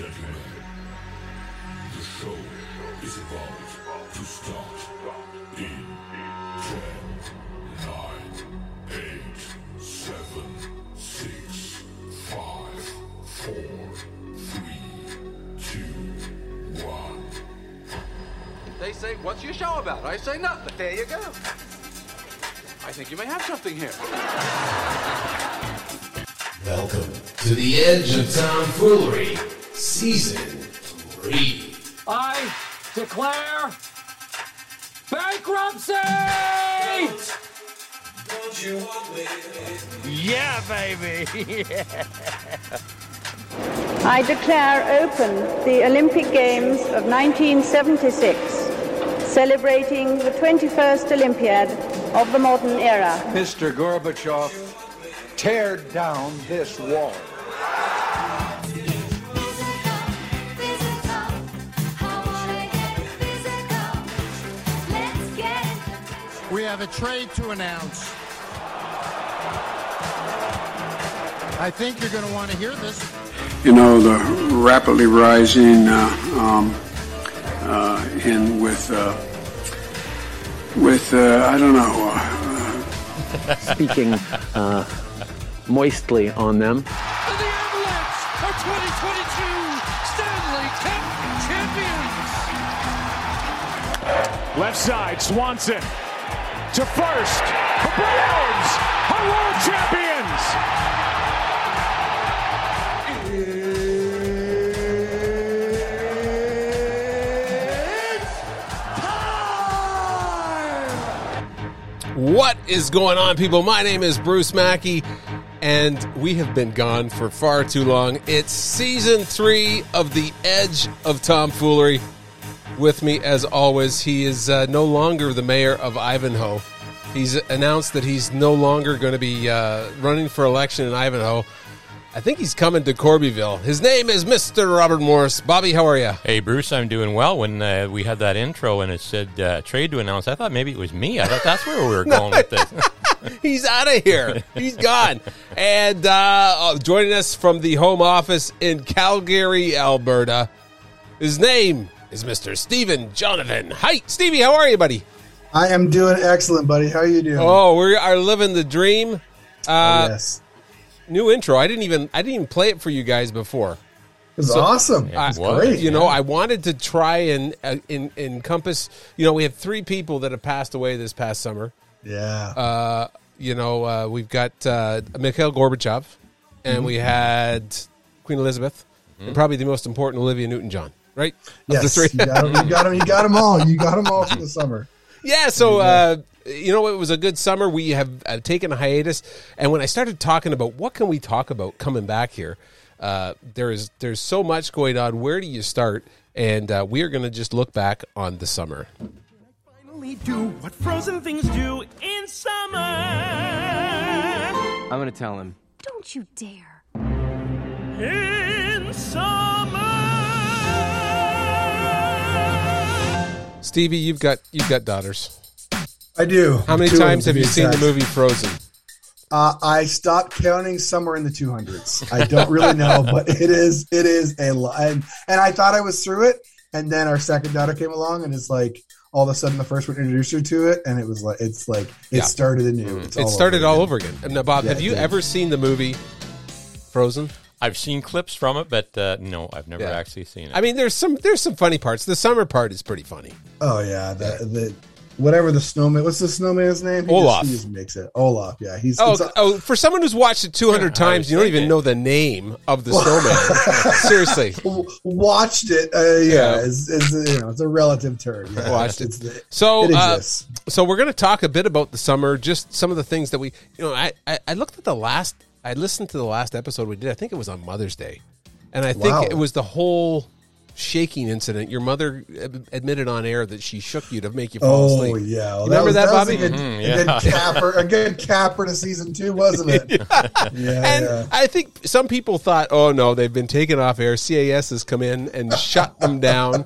gentlemen, the show is about to start in 10, 9, 8, 7, 6, 5, 4, 3, 2, 1. They say, what's your show about? I say nothing. There you go. I think you may have something here. Welcome to the Edge of Tomfoolery, Season 3. I declare bankruptcy! Don't you want me? Yeah, baby! Yeah. I declare open the Olympic Games of 1976, celebrating the 21st Olympiad of the modern era. Mr. Gorbachev, tear down this wall. We have a trade to announce. I think you're going to want to hear this. You know, the rapidly rising and with I don't know. Speaking moistly on them. And the Avalanche are 2022 Stanley Cup champions. Left side, Swanson to first. The Bruins are world champions. It's time! What is going on, people? My name is Bruce Mackey. And we have been gone for far too long. It's Season 3 of The Edge of Tomfoolery. With me, as always, he is no longer the mayor of Ivanhoe. He's announced that he's no longer going to be running for election in Ivanhoe. I think he's coming to Corbyville. His name is Mr. Robert Morris. Bobby, how are you? Hey, Bruce, I'm doing well. When we had that intro and it said trade to announce, I thought maybe it was me. I thought that's where we were going with this. He's out of here. He's gone. And joining us from the home office in Calgary, Alberta, his name is Mr. Stephen Jonathan. Hi, Stevie. How are you, buddy? I am doing excellent, buddy. How are you doing? Oh, we are living the dream. Yes. New intro. I didn't even play it for you guys before. It was awesome. It was great. You know, I wanted to try and encompass. You know, we have three people that have passed away this past summer. Yeah. You know, we've got Mikhail Gorbachev, and we had Queen Elizabeth, and probably the most important, Olivia Newton-John, right? Yes. The three. You got them all. You got them all for the summer. Yeah, so, you know, it was a good summer. We have taken a hiatus, and when I started talking about what can we talk about coming back here, there's so much going on. Where do you start? And we are going to just look back on the summer. Do what frozen things do in summer. I'm gonna tell him. Don't you dare. In summer. Stevie, you've got daughters. I do. How many times have you seen the movie Frozen? I stopped counting somewhere in the 200s. I don't really know, but it is a lot. And I thought I was through it, and then our second daughter came along, and it's like. All of a sudden, the first one introduced her to it, and it was like it started anew. It started all over again. Now, Bob, have you ever seen the movie Frozen? I've seen clips from it, but no, I've never actually seen it. I mean, there's some funny parts. The summer part is pretty funny. Oh yeah, the whatever the snowman. What's the snowman's name? Olaf. He just makes it. Olaf. Yeah, he's. Oh, for someone who's watched it 200 times, you don't even know the name of the snowman. Seriously, watched it. It's a relative term. Yeah. Watched it. It exists. So we're going to talk a bit about the summer. Just some of the things that we, you know, I looked at I listened to the last episode we did. I think it was on Mother's Day, and I think it was the whole. Shaking incident. Your mother admitted on air that she shook you to make you fall asleep. Oh yeah, well, remember that, Bobby? A good capper to season 2, wasn't it? I think some people thought, oh no, they've been taken off air. CAS has come in and shut them down.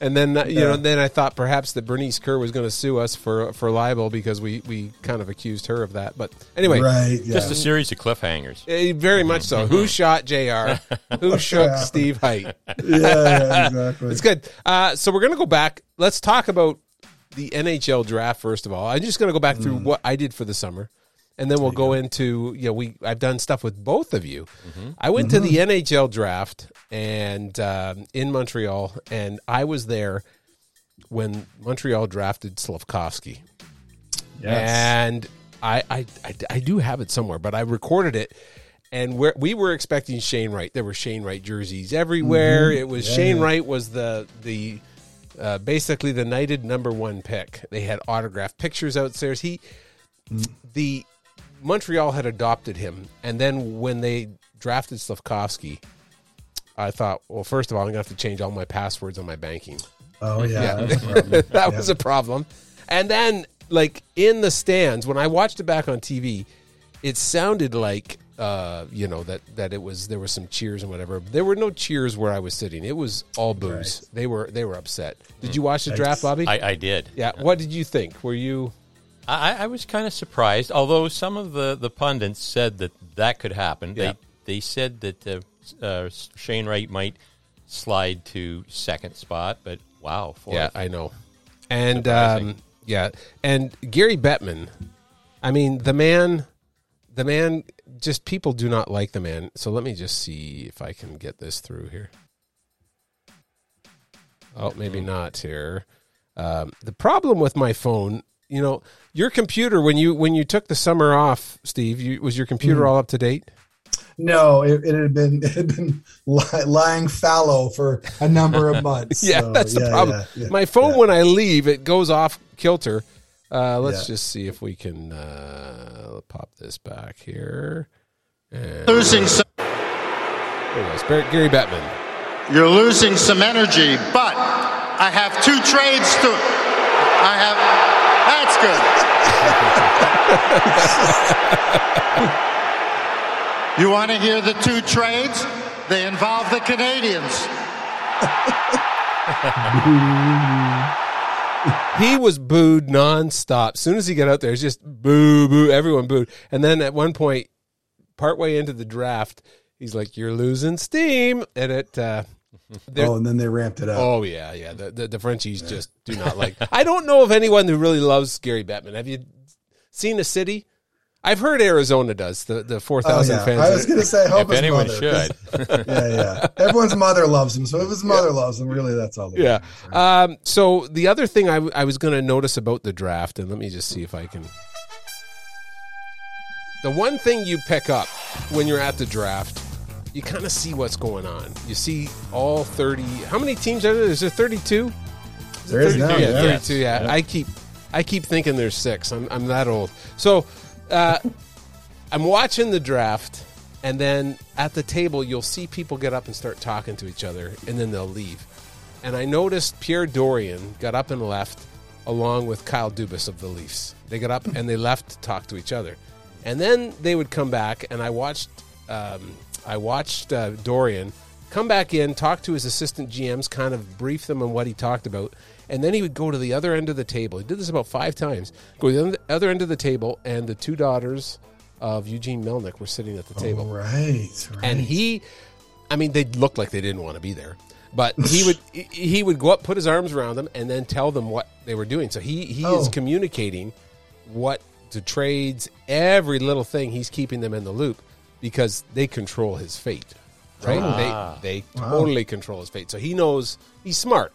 And then then I thought perhaps that Bernice Kerr was going to sue us for libel because we kind of accused her of that. But anyway, right, yeah. Just a series of cliffhangers. Very much so. Who shot JR? Who shook Steve Hite? Yeah, exactly. It's good. So we're going to go back. Let's talk about the NHL draft first of all. I'm just going to go back through what I did for the summer. And then we'll go into, I've done stuff with both of you. Mm-hmm. I went to the NHL draft and in Montreal, and I was there when Montreal drafted Slafkovský. Yes. And I do have it somewhere, but I recorded it. And we were expecting Shane Wright. There were Shane Wright jerseys everywhere. Mm-hmm. It was Shane Wright was the basically the knighted number one pick. They had autographed pictures outstairs. The Montreal had adopted him, and then when they drafted Slafkovský, I thought, well, first of all, I'm going to have to change all my passwords on my banking. Oh, yeah. That was a problem. And then, in the stands, when I watched it back on TV, it sounded like, that it was, there was some cheers and whatever. There were no cheers where I was sitting. It was all boos. Right. They were upset. Did you watch the draft, Bobby? I did. Yeah. What did you think? Were you... I was kind of surprised, although some of the pundits said that could happen. Yeah. They said that Shane Wright might slide to second spot, but wow. Fourth. Yeah, I know. And, and Gary Bettman, I mean, the man, just people do not like the man. So let me just see if I can get this through here. Oh, maybe not here. The problem with my phone... your computer when you took the summer off, Steve, was your computer all up to date? No, it had been lying fallow for a number of months. The problem. Yeah. My phone when I leave it goes off kilter. Let's just see if we can pop this back here. And... Losing some. There it goes. Gary Bettman. You're losing some energy, but I have two trades to. I have. That's good. You want to hear the two trades? They involve the Canadians. He was booed nonstop. As soon as he got out there, it's just boo, boo. Everyone booed. And then at one point, partway into the draft, he's like, "You're losing steam," and it. And then they ramped it up. Oh, yeah. The Frenchies just do not like... I don't know of anyone who really loves Gary Bettman. Have you seen a city? I've heard Arizona does, the 4,000 fans. I was going to say, I hope if anyone mother, should. Yeah. Everyone's mother loves him, so if his mother loves him, really that's all. Yeah. So the other thing I was going to notice about the draft, and let me just see if I can... The one thing you pick up when you're at the draft... You kind of see what's going on. You see all 30. How many teams are there? Is there 32? There is now. Yeah, 32. Yeah. I keep thinking there's six. I'm that old. So I'm watching the draft, and then at the table you'll see people get up and start talking to each other, and then they'll leave. And I noticed Pierre Dorion got up and left along with Kyle Dubas of the Leafs. They got up and they left to talk to each other, and then they would come back. And I watched. I watched Dorion come back in, talk to his assistant GMs, kind of brief them on what he talked about, and then he would go to the other end of the table. He did this about 5 times. Go to the other end of the table, and the two daughters of Eugene Melnick were sitting at the table. Right. And they looked like they didn't want to be there, but he would go up, put his arms around them, and then tell them what they were doing. So he is communicating what the trades, every little thing. He's keeping them in the loop. Because they control his fate, right? They totally control his fate. So he knows he's smart.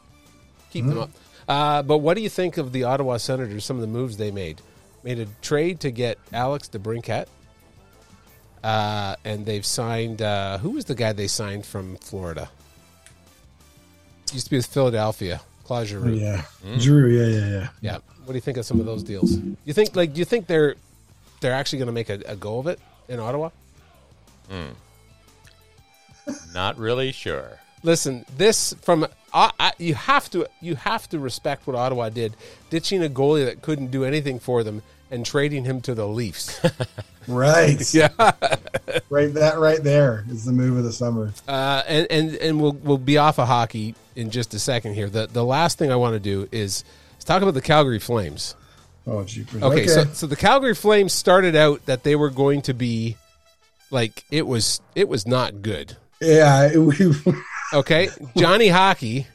Keep them up. But what do you think of the Ottawa Senators, some of the moves they made? Made a trade to get Alex DeBrincat. And they've signed... who was the guy they signed from Florida? Used to be with Philadelphia. Claude Giroux. Yeah. Giroux, yeah. What do you think of some of those deals? You think they're actually going to make a go of it in Ottawa? Not really sure. Listen, this from you have to respect what Ottawa did, ditching a goalie that couldn't do anything for them and trading him to the Leafs. Right. Yeah. Right. That right there is the move of the summer. And we'll be off of hockey in just a second here. The last thing I want to do is talk about the Calgary Flames. Oh, jeepers. Okay. So the Calgary Flames started out that they were going to be like it was not good. Yeah. Okay. Johnny Hockey,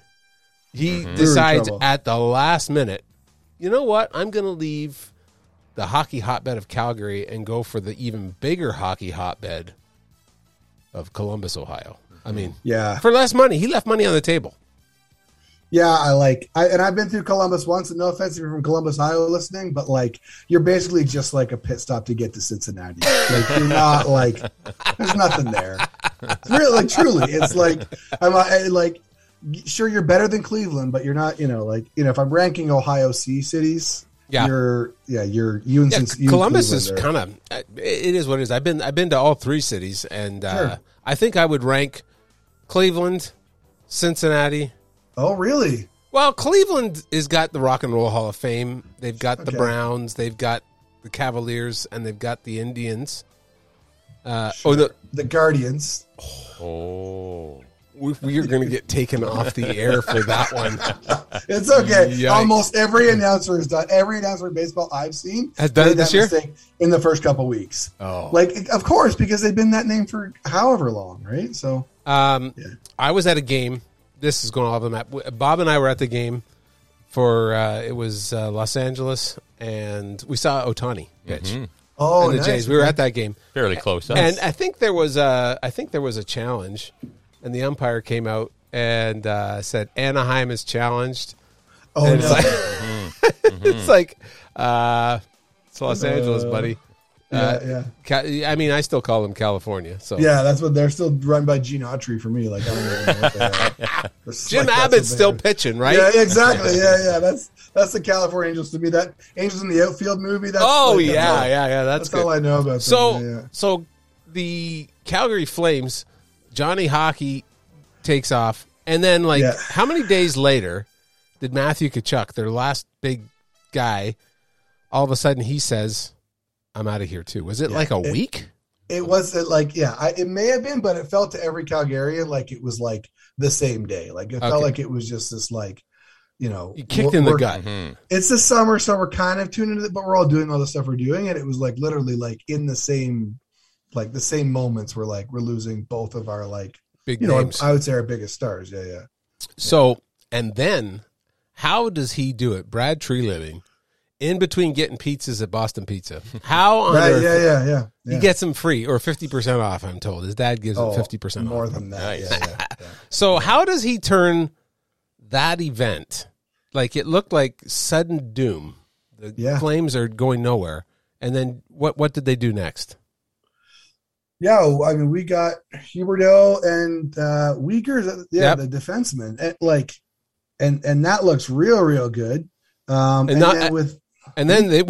he decides at the last minute, you know what? I'm going to leave the hockey hotbed of Calgary and go for the even bigger hockey hotbed of Columbus, Ohio. I mean, yeah, for less money, he left money on the table. Yeah, and I've been through Columbus once, and no offense if you're from Columbus, Iowa listening, but like you're basically just like a pit stop to get to Cincinnati. Like you're not like there's nothing there. It's really, like truly, it's like I'm like sure you're better than Cleveland, but you're not. If I'm ranking Ohio cities, yeah, you and Columbus is kind of it is what it is. I've been to all three cities, and sure. I think I would rank Cleveland, Cincinnati. Oh, really? Well, Cleveland has got the Rock and Roll Hall of Fame. They've got the Browns. They've got the Cavaliers, and they've got the Indians. Sure. The Guardians. Oh. We are going to get taken off the air for that one. It's okay. Yikes. Almost every announcer has done. Every announcer in baseball I've seen has done it this year in the first couple weeks. Oh, like of course, because they've been that name for however long, right? So, yeah. I was at a game. This is going off the map. Bob and I were at the game for it was Los Angeles, and we saw Ohtani pitch. Mm-hmm. Oh, and the Jays. We were at that game, fairly close. And I think there was a challenge, and the umpire came out and said Anaheim is challenged. Oh, and it's like it's like it's Los Angeles, buddy. I mean, I still call them California. So yeah, that's what they're still run by Gene Autry for me. Like, I don't know what they are. Jim Abbott's still pitching, right? Yeah, exactly. Yeah. That's the California Angels to me. That Angels in the Outfield movie. That's That's good. All I know about. So, so the Calgary Flames, Johnny Hockey takes off, and then how many days later did Matthew Tkachuk, their last big guy, all of a sudden he says, I'm out of here too. Was it like a week? It wasn't like, it may have been, but it felt to every Calgarian like it was like the same day. Like it felt like it was just this like, you kicked in the gut. Mm-hmm. It's the summer, so we're kind of tuned into it, but we're all doing all the stuff we're doing. And it was like literally like in the same, like the same moments we're like, we're losing both of our like, big names. I would say our biggest stars. Yeah. Yeah. So, and then how does he do it? Brad Treliving. In between getting pizzas at Boston Pizza. How on earth? Yeah. He gets them free or 50% off, I'm told. His dad gives him 50% off. More than that. Nice. Yeah. So how does he turn that event? Like it looked like sudden doom. The Flames are going nowhere. And then what did they do next? Yeah, I mean, we got Huberdeau and Weegar, the defenseman. And that looks real, real good. We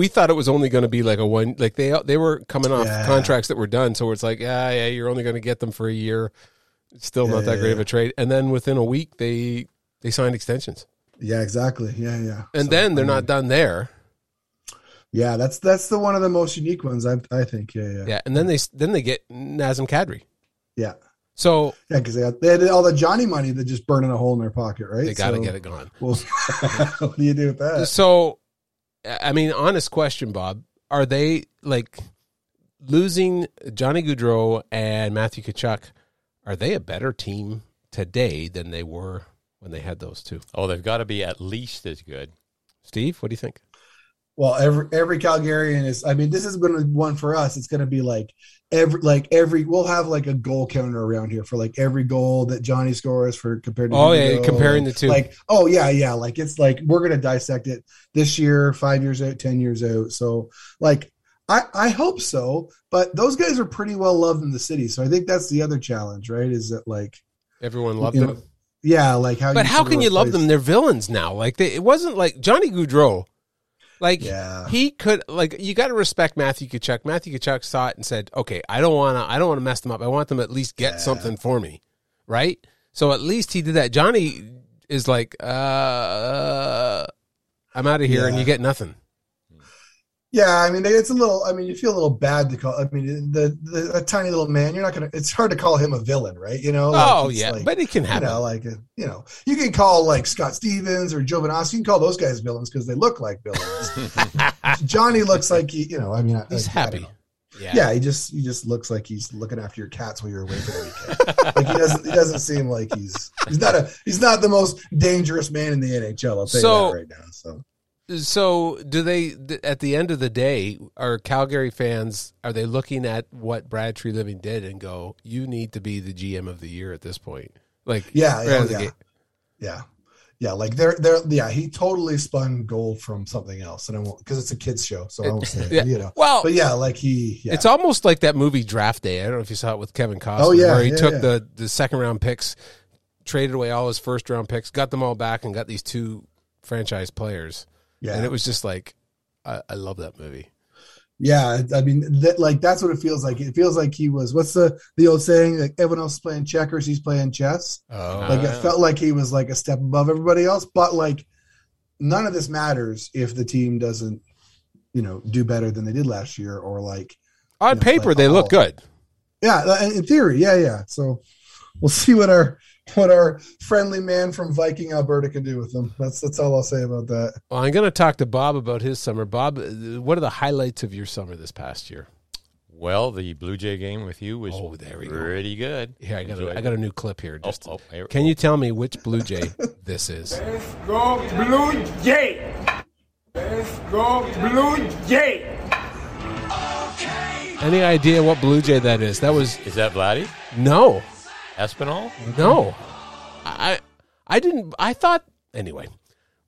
thought it was only going to be like a one, like they were coming off contracts that were done. So it's like, you're only going to get them for a year. It's still not that great of a trade. And then within a week, they signed extensions. Yeah, exactly. Yeah. And so, then they're not done there. Yeah. That's the one of the most unique ones I think. Yeah. Yeah. And then they get Nazem Kadri. Yeah. So because they had all the Johnny money that just burning a hole in their pocket, right? They got to get it gone. Well, what do you do with that? So, I mean, honest question, Bob: are they like losing Johnny Gaudreau and Matthew Tkachuk? Are they a better team today than they were when they had those two? Oh, they've got to be at least as good. Steve, what do you think? Well, every Calgarian is. I mean, this is going to be one for us. It's going to be like we'll have like a goal counter around here for like every goal that Johnny scores for compared to. Oh yeah, comparing the two. Like like it's like we're going to dissect it this year, 5 years out, 10 years out. So like I hope so, but those guys are pretty well loved in the city. So I think that's the other challenge, right? Is that like everyone loved them? Yeah, like how. But how can you love them? They're villains now. Like it wasn't like Johnny Gaudreau. Like he could, like you got to respect Matthew Tkachuk. Matthew Tkachuk saw it and said, "Okay, I don't want to mess them up. I want them to at least get something for me, right?" So at least he did that. Johnny is like, "I'm out of here," and you get nothing. Yeah, I mean, it's a little, I mean, you feel a little bad to call, I mean, the tiny little man, you're not going to, it's hard to call him a villain, right? You know? Like, oh, yeah, like, but it can happen. You know, like, you know, you can call like Scott Stevens or Joe Vanasse, you can call those guys villains because they look like villains. Johnny looks like, he, you know, I mean. He's like, happy. Yeah. he just looks like he's looking after your cats while you're away for the weekend. Like he doesn't seem like he's not the most dangerous man in the NHL. I'll tell you that right now. So do they, at the end of the day, are Calgary fans, are they looking at what Brad Treliving did and go, you need to be the GM of the year at this point? Like, yeah. Like he totally spun gold from something else, and I won't, because it's a kids show, so I won't say it. Yeah. You know, well, but yeah, like it's almost like that movie Draft Day. I don't know if you saw it with Kevin Costner, where he took the second round picks, traded away all his first round picks, got them all back, and got these two franchise players. Yeah, and it was just like, I love that movie. Yeah, I mean, that's what it feels like. It feels like he was. What's the old saying? Like everyone else is playing checkers, he's playing chess. Oh, like it felt like he was like a step above everybody else. But like, none of this matters if the team doesn't, you know, do better than they did last year. Or like on paper, they look good. Yeah, in theory, yeah. So we'll see what our friendly man from Viking, Alberta can do with them. That's all I'll say about that. Well, I'm going to talk to Bob about his summer. Bob, what are the highlights of your summer this past year? Well, the Blue Jay game with you was pretty good. Yeah, I got a new clip here. Can you tell me which Blue Jay this is? Let's go Blue Jay! Let's go Blue Jay! Okay. Any idea what Blue Jay that is? That was... Is that Vladdy? No. Espinal? No. Anyway,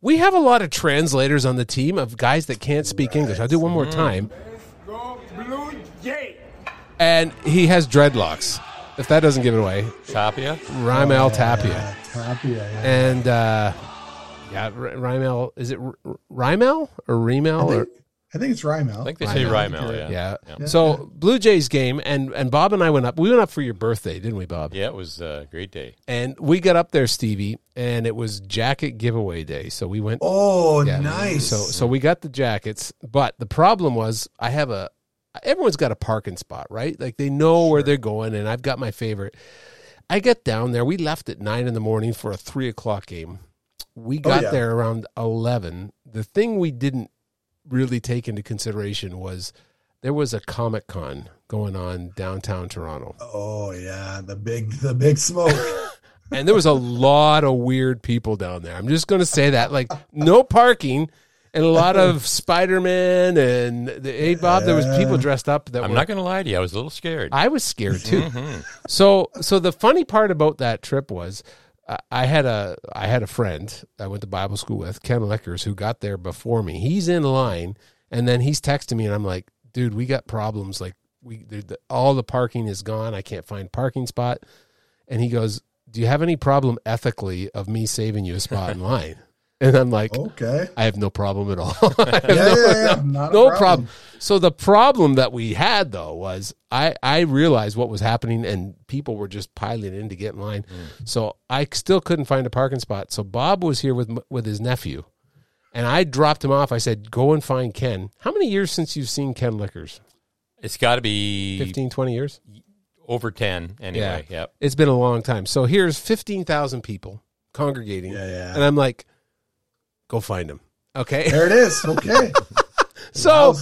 we have a lot of translators on the team of guys that can't speak English. I'll do one more time. And he has dreadlocks. If that doesn't give it away. Tapia? Rymel Tapia. And, Rymel, is it Rymel or Rymel? I think it's Rymel. I think they say Rymel, yeah. So Blue Jays game, and Bob and I went up. We went up for your birthday, didn't we, Bob? Yeah, it was a great day. And we got up there, Stevie, and it was jacket giveaway day. So we went. Oh, yeah, nice. So we got the jackets, but the problem was everyone's got a parking spot, right? Like they know where they're going, and I've got my favorite. I get down there. We left at 9 a.m. for a 3:00 game. We got there around 11. The thing we didn't really take into consideration was there was a Comic-Con going on downtown Toronto. Oh yeah, the big smoke. And there was a lot of weird people down there. I'm just going to say that, like, no parking and a lot of Spider-Man and Bob, there was people dressed up that I'm not going to lie to you, I was a little scared. I was scared too. Mm-hmm. So the funny part about that trip was I had a friend I went to Bible school with, Ken Lickers, who got there before me. He's in line, and then he's texting me, and I'm like, dude, we got problems. Like, all the parking is gone. I can't find a parking spot. And he goes, do you have any problem ethically of me saving you a spot in line? And I'm like, okay, I have no problem at all. No problem. So the problem that we had, though, was I realized what was happening, and people were just piling in to get in line. Mm. So I still couldn't find a parking spot. So Bob was here with his nephew, and I dropped him off. I said, go and find Ken. How many years since you've seen Ken Lickers? It's got to be 15, 20 years? Over 10, anyway. Yeah. Yep. It's been a long time. So here's 15,000 people congregating, and I'm like, go find him. Okay. There it is. Okay. So,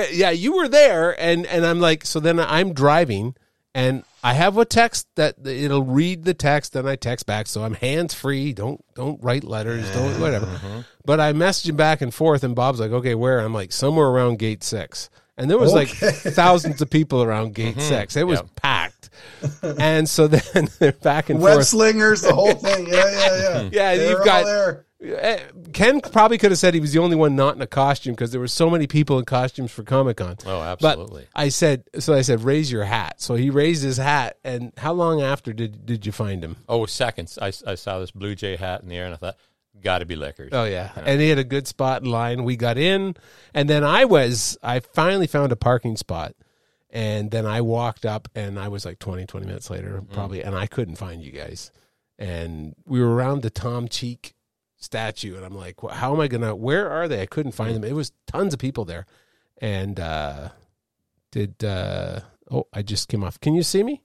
you were there, and I'm like, so then I'm driving, and I have a text that it'll read the text, and I text back, so I'm hands-free. Don't write letters, don't whatever. Mm-hmm. But I message him back and forth, and Bob's like, okay, where? I'm like, somewhere around gate 6. And there was like thousands of people around gate 6. It was packed. And so then they're back and forth. Web slingers, the whole thing. Yeah. Yeah, they're you've got... There. Ken probably could have said he was the only one not in a costume because there were so many people in costumes for Comic-Con. Oh, absolutely. But I said, raise your hat. So he raised his hat, and how long after did you find him? Oh, seconds. I saw this Blue Jay hat in the air, and I thought, got to be Lickers. Oh, yeah. And he had a good spot in line. We got in, and then I finally found a parking spot, and then I walked up, and I was like 20 minutes later probably, and I couldn't find you guys. And we were around the Tom Cheek statue, and I'm like, well, how am I gonna, where are they? I couldn't find them. It was tons of people there, And oh, I just came off. Can you see me?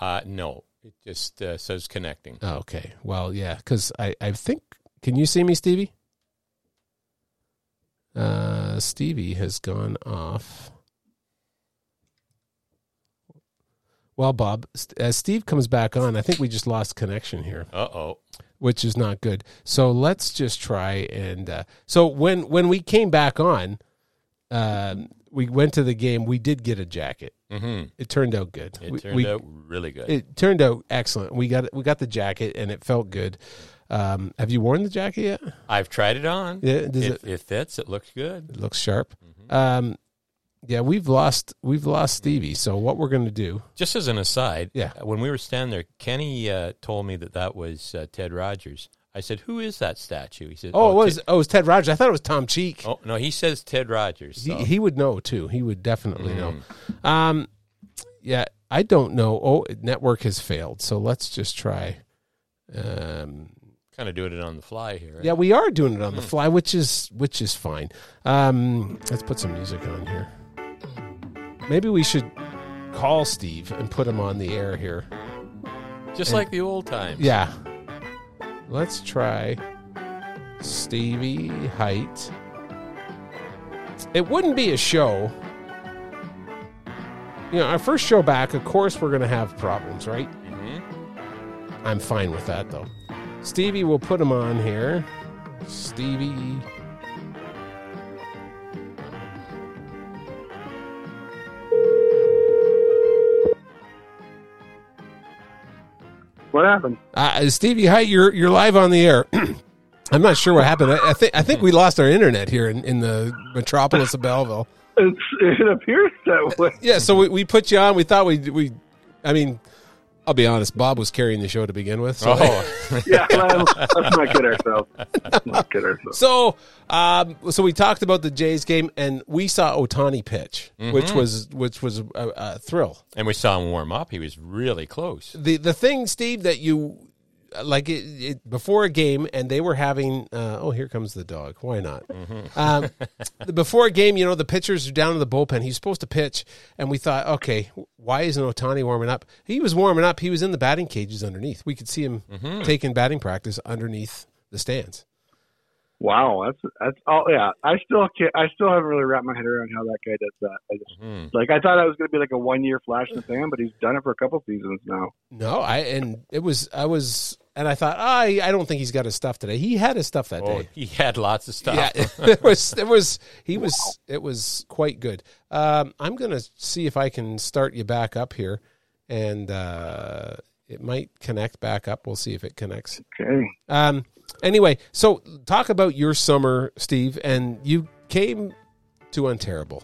No. It just says connecting. Oh, okay. Well, yeah, because I think, can you see me, Stevie? Stevie has gone off. Well, Bob, as Steve comes back on, I think we just lost connection here. Uh-oh. Which is not good. So let's just try and... so when we came back on, we went to the game. We did get a jacket. Mm-hmm. It turned out good. It turned out really good. It turned out excellent. We got the jacket, and it felt good. Have you worn the jacket yet? I've tried it on. Yeah, it fits. It looks good. It looks sharp. Mm-hmm. Yeah, we've lost Stevie. So what we're going to do? Just as an aside, yeah. When we were standing there, Kenny told me that was Ted Rogers. I said, "Who is that statue?" He said, "Oh, it was Ted Rogers." I thought it was Tom Cheek. Oh no, he says Ted Rogers. So. He would know too. He would definitely know. Yeah, I don't know. Oh, network has failed. So let's just try. Kind of doing it on the fly here. Right? Yeah, we are doing it on the fly, which is fine. Let's put some music on here. Maybe we should call Steve and put him on the air here. Just like the old times. Yeah. Let's try Stevie Height. It wouldn't be a show. You know, our first show back, of course, we're going to have problems, right? Mm-hmm. I'm fine with that, though. Stevie, we'll put him on here. Stevie... What happened? Stevie, hi, you're live on the air. I'm not sure what happened. I think we lost our internet here in the metropolis of Belleville. It appears that way. Yeah, so we put you on. We thought we I mean, I'll be honest, Bob was carrying the show to begin with. So. Oh. Yeah, let's not kid ourselves. So, so we talked about the Jays game, and we saw Ohtani pitch, mm-hmm. which was a thrill. And we saw him warm up. He was really close. The thing, Steve, that you like it before a game, and they were having. Oh, here comes the dog. Why not? Mm-hmm. Before a game, you know, the pitchers are down in the bullpen. He's supposed to pitch, and we thought, okay, why isn't Ohtani warming up? He was warming up. He was in the batting cages underneath. We could see him taking batting practice underneath the stands. Wow, that's all. Yeah, I still haven't really wrapped my head around how that guy does that. I just, like I thought that was going to be like a 1 year flash in the pan, but he's done it for a couple seasons now. No, I thought I don't think he's got his stuff today. He had his stuff that day. He had lots of stuff. Yeah, it was quite good. I'm going to see if I can start you back up here, and it might connect back up. We'll see if it connects. Okay. Anyway, so talk about your summer, Steve, and you came to Unterrible.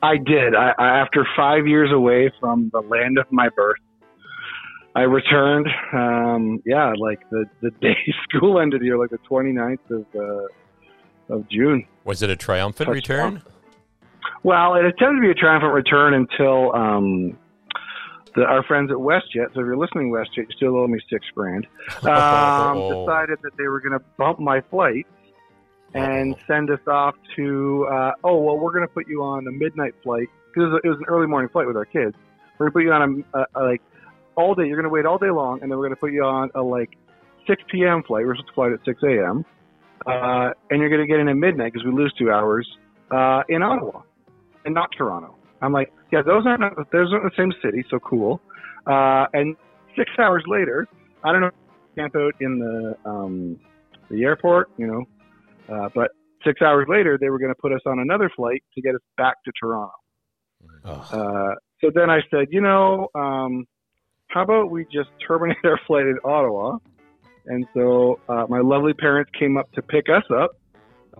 I did. After 5 years away from the land of my birth, I returned. The day school ended here, like the 29th of June. Was it a triumphant return? Well, it attempted to be a triumphant return until our friends at WestJet, so if you're listening, WestJet, you still owe me $6,000, decided that they were going to bump my flight and send us off to, we're going to put you on a midnight flight, because it was an early morning flight with our kids. We're going to put you on all day, you're going to wait all day long, and then we're going to put you on a, 6 p.m. flight. We're supposed to fly at 6 a.m., and you're going to get in at midnight, because we lose 2 hours, in Ottawa, and not Toronto. I'm like, yeah, those aren't the same city, so cool. And 6 hours later, I don't know, camp out in the airport, you know. But 6 hours later, they were going to put us on another flight to get us back to Toronto. Oh. So then I said, you know, how about we just terminate our flight in Ottawa? And so my lovely parents came up to pick us up.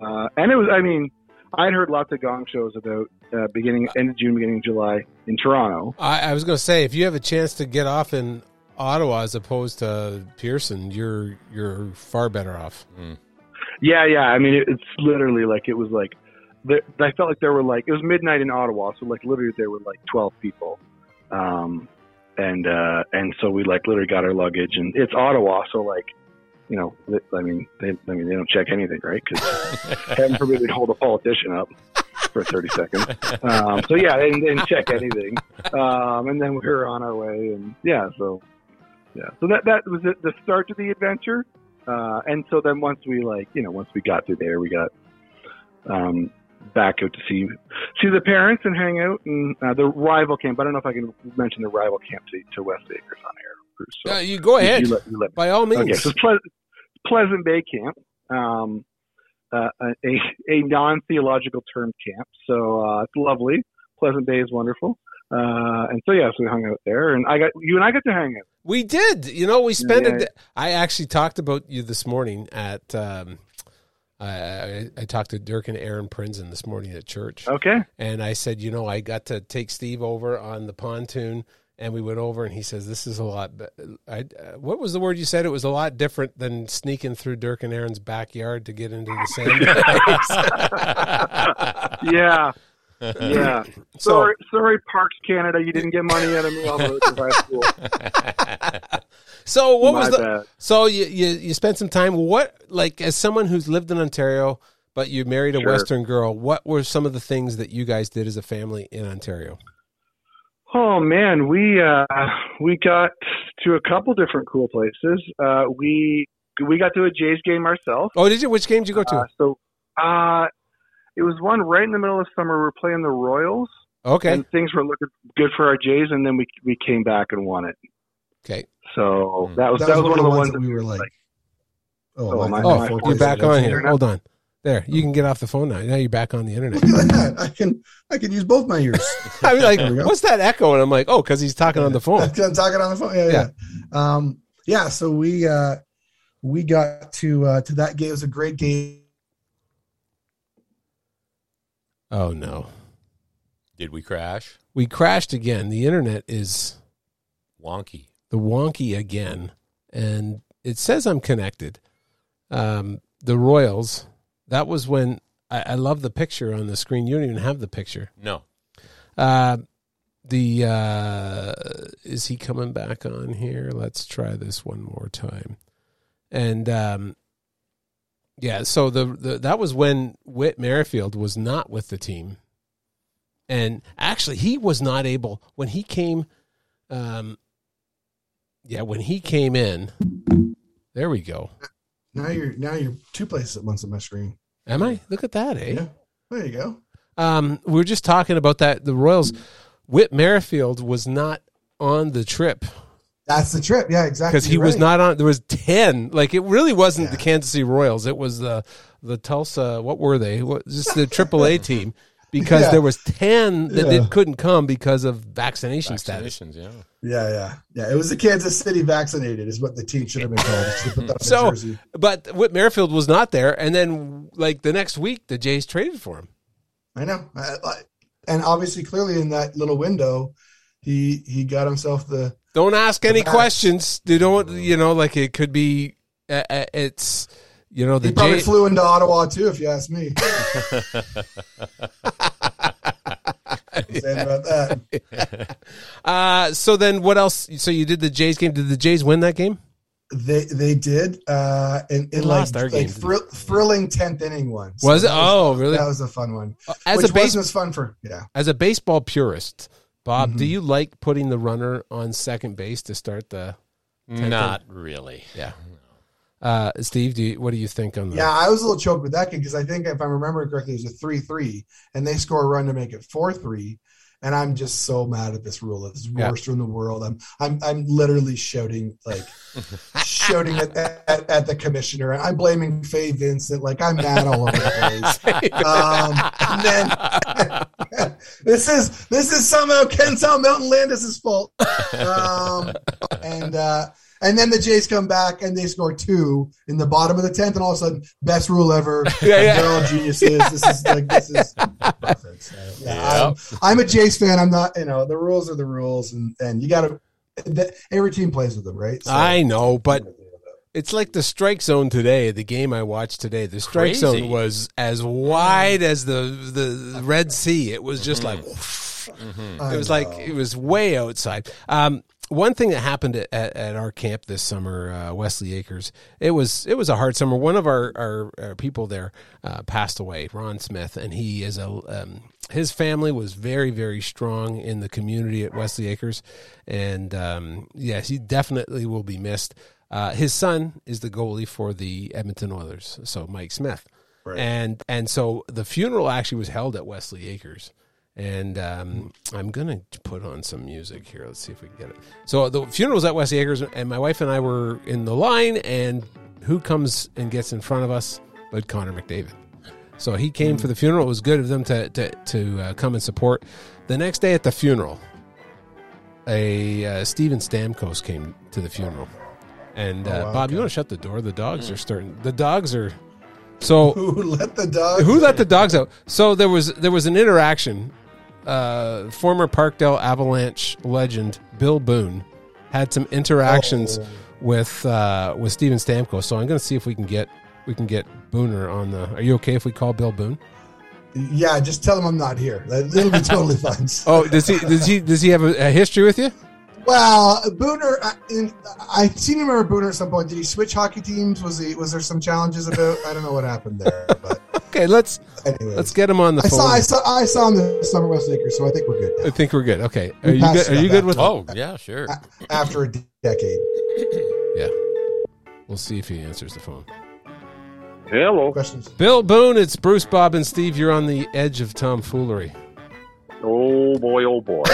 And it was, I mean, I'd heard lots of gong shows about end of June, beginning of July in Toronto. I was going to say, if you have a chance to get off in Ottawa as opposed to Pearson, you're far better off. Mm. Yeah. I mean, it's literally I felt like there were it was midnight in Ottawa, so literally there were 12 people, and so we literally got our luggage, and it's Ottawa, so you know, they don't check anything, right? Because heaven forbid they'd hold a politician up. for 30 seconds. So yeah, they didn't check anything. And then we were on our way, and so that was the start of the adventure. And so then once we once we got through there, we got back out to see the parents and hang out, and the rival camp. I don't know if I can mention the rival camp to West Acres on air, Bruce. So you go ahead. You let by all means. Okay, so Pleasant Bay Camp, a non-theological term camp. So it's lovely. Pleasant Bay is wonderful. And so, so we hung out there, and you and I got to hang out. We did. We spent a day. I actually talked about you this morning at I talked to Dirk and Aaron Prinzen this morning at church. Okay. And I said, I got to take Steve over on the pontoon, and we went over, and he says, this is a lot. What was the word you said? It was a lot different than sneaking through Dirk and Aaron's backyard to get into the sand. Yeah. Yeah. Sorry, Parks Canada, you didn't get money out of me all the high school. So what was bad. So you spent some time. As someone who's lived in Ontario, but you married a Western girl, what were some of the things that you guys did as a family in Ontario? Oh man, we got to a couple different cool places. We got to a Jays game ourselves. Oh, did you? Which game did you go to? It was one right in the middle of summer. We were playing the Royals. Okay. And things were looking good for our Jays, and then we came back and won it. Okay. So that was one of the ones that we were like, you're back on here. Hold on. There, you can get off the phone now. Now you're back on the internet. I can use both my ears. I'm like, what's that echo? And I'm like, because he's talking on the phone. I'm talking on the phone. Yeah. So we got to that game. It was a great game. Oh, no. Did we crash? We crashed again. The internet is wonky. The wonky again. And it says I'm connected. The Royals, that was when I love the picture on the screen. You don't even have the picture. No. Is he coming back on here? Let's try this one more time. And so that was when Whit Merrifield was not with the team. And actually, he was not able, when he came, in, there we go. Now you're two places at once on my screen. Am I? Look at that, eh? Yeah, there you go. We were just talking about that, the Royals. Whit Merrifield was not on the trip. That's the trip. Yeah, exactly. Because he was not on. There was 10. It really wasn't the Kansas City Royals. It was the Tulsa. What were they? Just the AAA team. Because there was 10 that couldn't come because of vaccination status. It was the Kansas City vaccinated is what the team should have been called. But Whit Merrifield was not there. And then the next week, the Jays traded for him. I know. And obviously, clearly in that little window, he got himself the. Don't ask any questions. They don't, it could be, it's, the He probably flew into Ottawa, too, if you ask me. Saying about that. So then what else? So you did the Jays game. Did the Jays win that game? They did. And thrilling 10th inning one. So was it? Really? That was a fun one. As a baseball purist. Bob, do you like putting the runner on second base to start the? Not really. Yeah. Steve, what do you think on that? Yeah, I was a little choked with that game because I think if I remember correctly, it was a 3-3, and they score a run to make it 4-3, and I'm just so mad at this rule. It's worst in the world. I'm literally shouting shouting at the commissioner. I'm blaming Faye Vincent. I'm mad all over the place. And then this is somehow Ken Mountain Landis' fault. And then the Jays come back and they score 2 in the bottom of the 10th, and all of a sudden, best rule ever. They're all geniuses. This is perfect. So, I'm a Jays fan. I'm not, the rules are the rules, and you got to. Every team plays with them, right? So, I know, but it's like the strike zone today. The game I watched today, the strike zone was as wide as the Red Sea. It was just it was way outside. One thing that happened at our camp this summer, Wesley Acres, it was a hard summer. One of our people there passed away, Ron Smith, and he is his family was very, very strong in the community at Wesley Acres, and yes, he definitely will be missed. His son is the goalie for the Edmonton Oilers, so Mike Smith, right. And so the funeral actually was held at Wesley Acres. And I'm going to put on some music here. Let's see if we can get it. So the funeral's at Wesley Acres, and my wife and I were in the line, and who comes and gets in front of us but Connor McDavid. So he came for the funeral. It was good of them to come and support. The next day at the funeral, Stephen Stamkos came to the funeral. And Bob, God. You want to shut the door? The dogs are starting. The dogs are... So Who let the dogs out? So there was an interaction. Former Parkdale Avalanche legend Bill Boone had some interactions with Stephen Stamkos. So I'm going to see if we can get Booner on the. Are you okay if we call Bill Boone? Yeah, just tell him I'm not here. It'll be totally fine. Oh, does he have a history with you? Well, Booner, I seem to remember Booner at some point. Did he switch hockey teams? Was there some challenges about? I don't know what happened there. But okay, let's get him on the phone. I saw him this summer, West Acres, so I think we're good now. I think we're good. Okay, are you good with? Oh yeah, sure. After a decade. Yeah, we'll see if he answers the phone. Hello, questions. Bill Boone, it's Bruce, Bob, and Steve. You're on the edge of tomfoolery. Oh boy! Oh boy!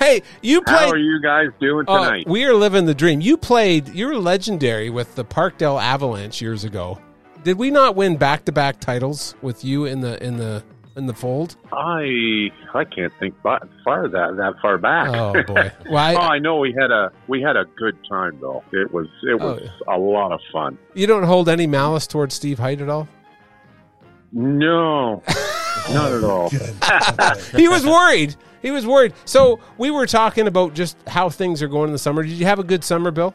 Hey, you played. How are you guys doing tonight? We are living the dream. You were legendary with the Parkdale Avalanche years ago. Did we not win back-to-back titles with you in the fold? I can't think that far back. Oh boy! Well, I know we had a good time though. It was a lot of fun. You don't hold any malice towards Steve Hite at all? No. Not at all. He was worried. So we were talking about just how things are going in the summer. Did you have a good summer, Bill?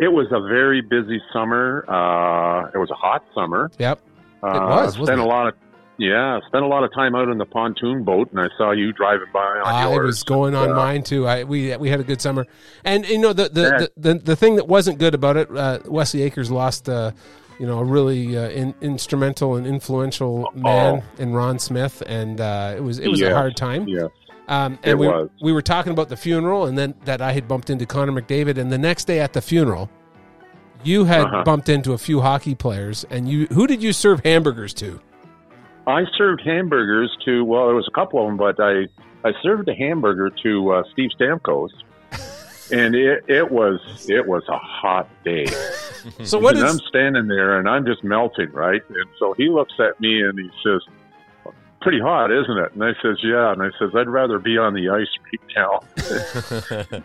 It was a very busy summer. It was a hot summer. Yep. Spent a lot of time out in the pontoon boat, and I saw you driving by on yours. It was going on mine too. We had a good summer, and you know the thing that wasn't good about it, Wesley Acres lost. A really instrumental and influential man in Ron Smith, and it was a hard time. Yeah, we were talking about the funeral, and then that I had bumped into Connor McDavid, and the next day at the funeral, you had bumped into a few hockey players, and who did you serve hamburgers to? I served hamburgers to there was a couple of them, but I served a hamburger to Steve Stamkos. And it was a hot day. So what? And I'm standing there and I'm just melting, right? And so he looks at me and he says, "Pretty hot, isn't it?" And I says, "Yeah." And I says, "I'd rather be on the ice right now."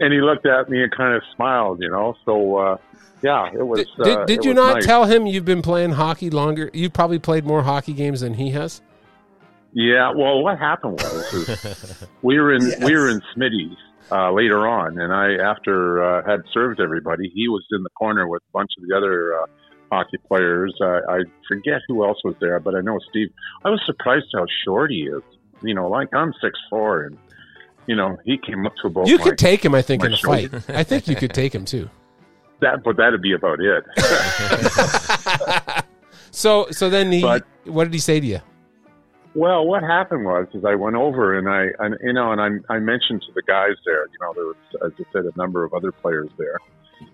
and he looked at me and kind of smiled, you know. So it was. Did you not tell him you've been playing hockey longer? You've probably played more hockey games than he has. Yeah. Well, what happened was we were in Smitty's. Later on, and I, after had served everybody, he was in the corner with a bunch of the other hockey players. I forget who else was there, but I know Steve. I was surprised how short he is. You know, like I'm 6'4", and you know he came up to both. You could take him, I think, in a fight. I think you could take him too. But that'd be about it. So then what did he say to you? Well, what happened was, is I went over and I mentioned to the guys there, you know, there was, as I said, a number of other players there.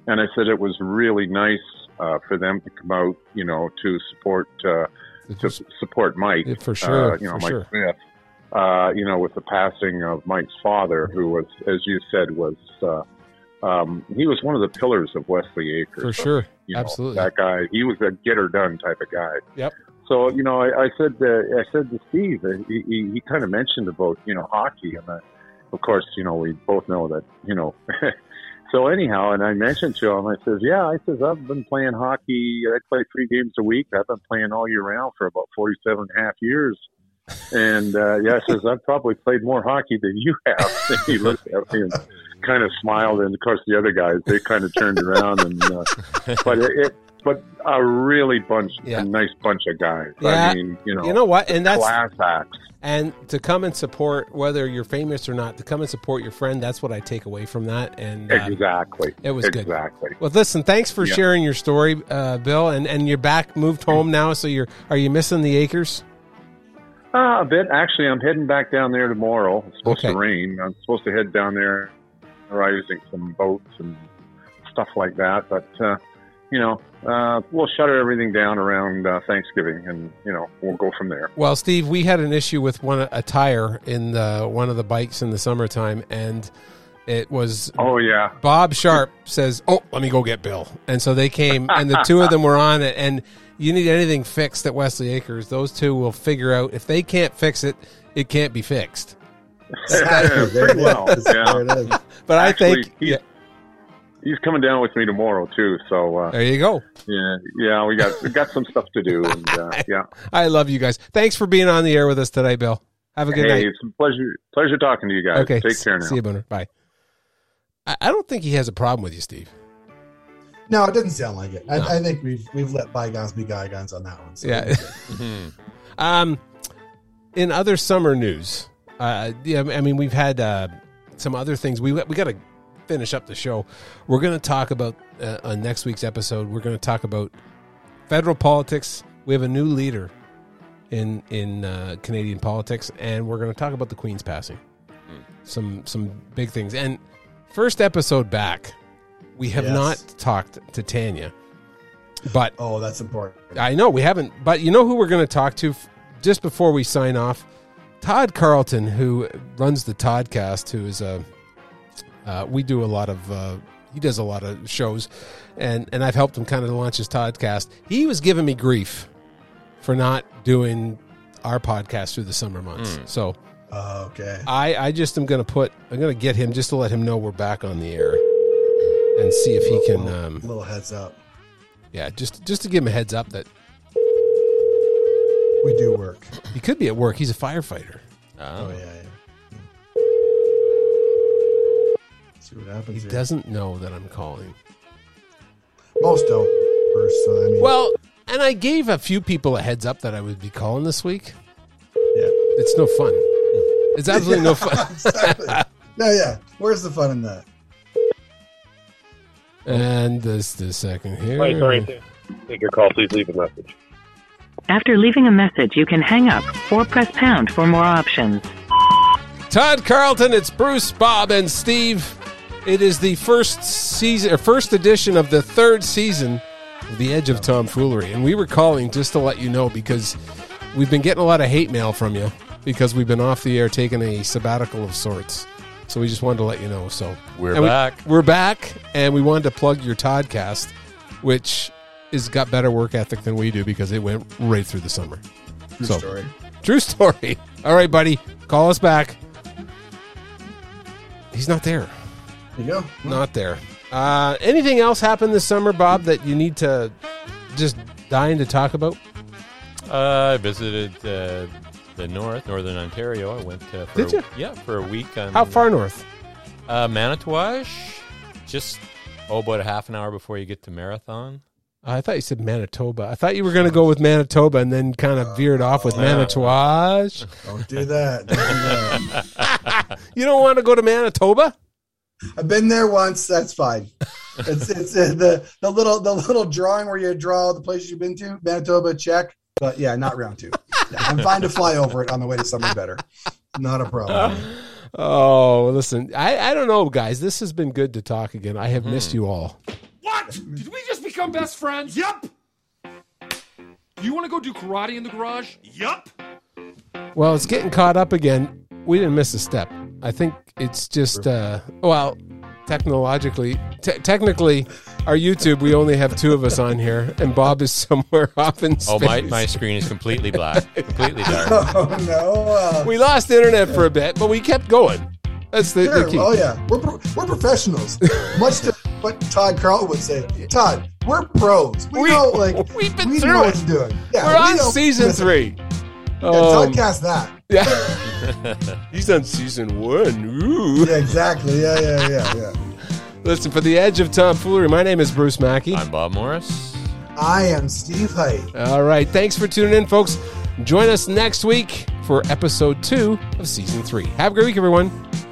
And I said it was really nice for them to come out, you know, to support, support Mike. For sure. Mike Smith, you know, with the passing of Mike's father, who was, as you said, was, he was one of the pillars of Wesley Acres. For sure. Absolutely. That guy, he was a get her done type of guy. Yep. So, you know, I said to Steve, he kind of mentioned about, you know, hockey. And of course, you know, we both know that, you know. So anyhow, and I mentioned to him, I says, I've been playing hockey. I play 3 games a week. I've been playing all year round for about 47 and a half years. And, I says, I've probably played more hockey than you have. And he looked at me and kind of smiled. And, of course, the other guys, they kind of turned around. And, but it but a really nice bunch of guys. Yeah. I mean, you know what, and that's class acts. And to come and support, whether you're famous or not, to come and support your friend, that's what I take away from that. And exactly. It was good. Exactly. Well, listen, thanks for sharing your story, Bill, and you're back, moved home now, so are you missing the acres? A bit. Actually, I'm heading back down there tomorrow. It's supposed to rain. I'm supposed to head down there rising some boats and stuff like that, but we'll shutter everything down around Thanksgiving, and we'll go from there. Well, Steve, we had an issue with a tire in one of the bikes in the summertime, and it was Bob Sharp says, "Oh, let me go get Bill," and so they came, and the two of them were on it. And you need anything fixed at Wesley Acres, those two will figure out if they can't fix it, it can't be fixed. Yeah, very well. Yeah. But actually, I think he's coming down with me tomorrow too. So there you go. Yeah, we got some stuff to do. And, I love you guys. Thanks for being on the air with us today, Bill. Have a good night. It's a pleasure talking to you guys. Okay, take care now. See you, Booner. Bye. I don't think he has a problem with you, Steve. No, it doesn't sound like it. No. I think we've let bygones be bygones on that one. So in other summer news, we've had some other things. We got to finish up the show. We're going to talk about on next week's episode, we're going to talk about federal politics. We have a new leader in Canadian politics, and we're going to talk about the Queen's passing. Some big things. And first episode back, we have not talked to Tanya. But that's important. I know we haven't, but you know who we're going to talk to just before we sign off? Todd Carleton, who runs the Toddcast, who is a he does a lot of shows, and I've helped him kind of launch his Toddcast. He was giving me grief for not doing our podcast through the summer months. So I just am going to I'm going to get him just to let him know we're back on the air and see if he can little heads up. Yeah, just to give him a heads up that we do work. He could be at work. He's a firefighter. Oh yeah. What happens here. Doesn't know that I'm calling. Most don't. Well, and I gave a few people a heads up that I would be calling this week. Yeah. It's no fun. It's absolutely no fun. Exactly. Where's the fun in that? And the second here. Wait, sorry. Take your call. Please leave a message. After leaving a message, you can hang up or press pound for more options. Todd Carleton, it's Bruce, Bob, and Steve. It is the first edition of the third season of The Edge of Tomfoolery. And we were calling just to let you know, because we've been getting a lot of hate mail from you because we've been off the air taking a sabbatical of sorts. So we just wanted to let you know. So we're back. We're back, and we wanted to plug your Toddcast, which has got better work ethic than we do because it went right through the summer. True story. All right, buddy. Call us back. He's not there. You go. Not there. Anything else happened this summer, Bob, that you need to just dying to talk about? I visited the Northern Ontario. I went for Did you? For a week. How far north? Manitouwadge. Just about a half an hour before you get to Marathon. I thought you said Manitoba. I thought you were going to go with Manitoba and then kind of veered off with Manitouwadge. Don't do that. You don't want to go to Manitoba? I've been there once. That's fine. It's the little drawing where you draw the places you've been to. Manitoba, check. But yeah, not round two. Yeah, I'm fine to fly over it on the way to somewhere better. Not a problem. Listen, I don't know, guys. This has been good to talk again. I have missed you all. What? Did we just become best friends? Yep. You want to go do karate in the garage? Yep. Well, it's getting caught up again. We didn't miss a step. I think it's just, technically, our YouTube, we only have two of us on here, and Bob is somewhere off in space. Oh, my screen is completely black, completely dark. Oh, no. We lost the internet for a bit, but we kept going. That's the key. Oh, yeah. We're professionals. Much to what Todd Carleton would say. Todd, we're pros. We've been through what you're doing. Yeah, we're on season 3. Yeah, Toddcast that. Yeah. He's on season 1. Ooh. Yeah, exactly. Yeah. Listen, for The Edge of Tomfoolery, my name is Bruce Mackey. I'm Bob Morris. I am Steve Height. All right. Thanks for tuning in, folks. Join us next week for episode 2 of season 3. Have a great week, everyone.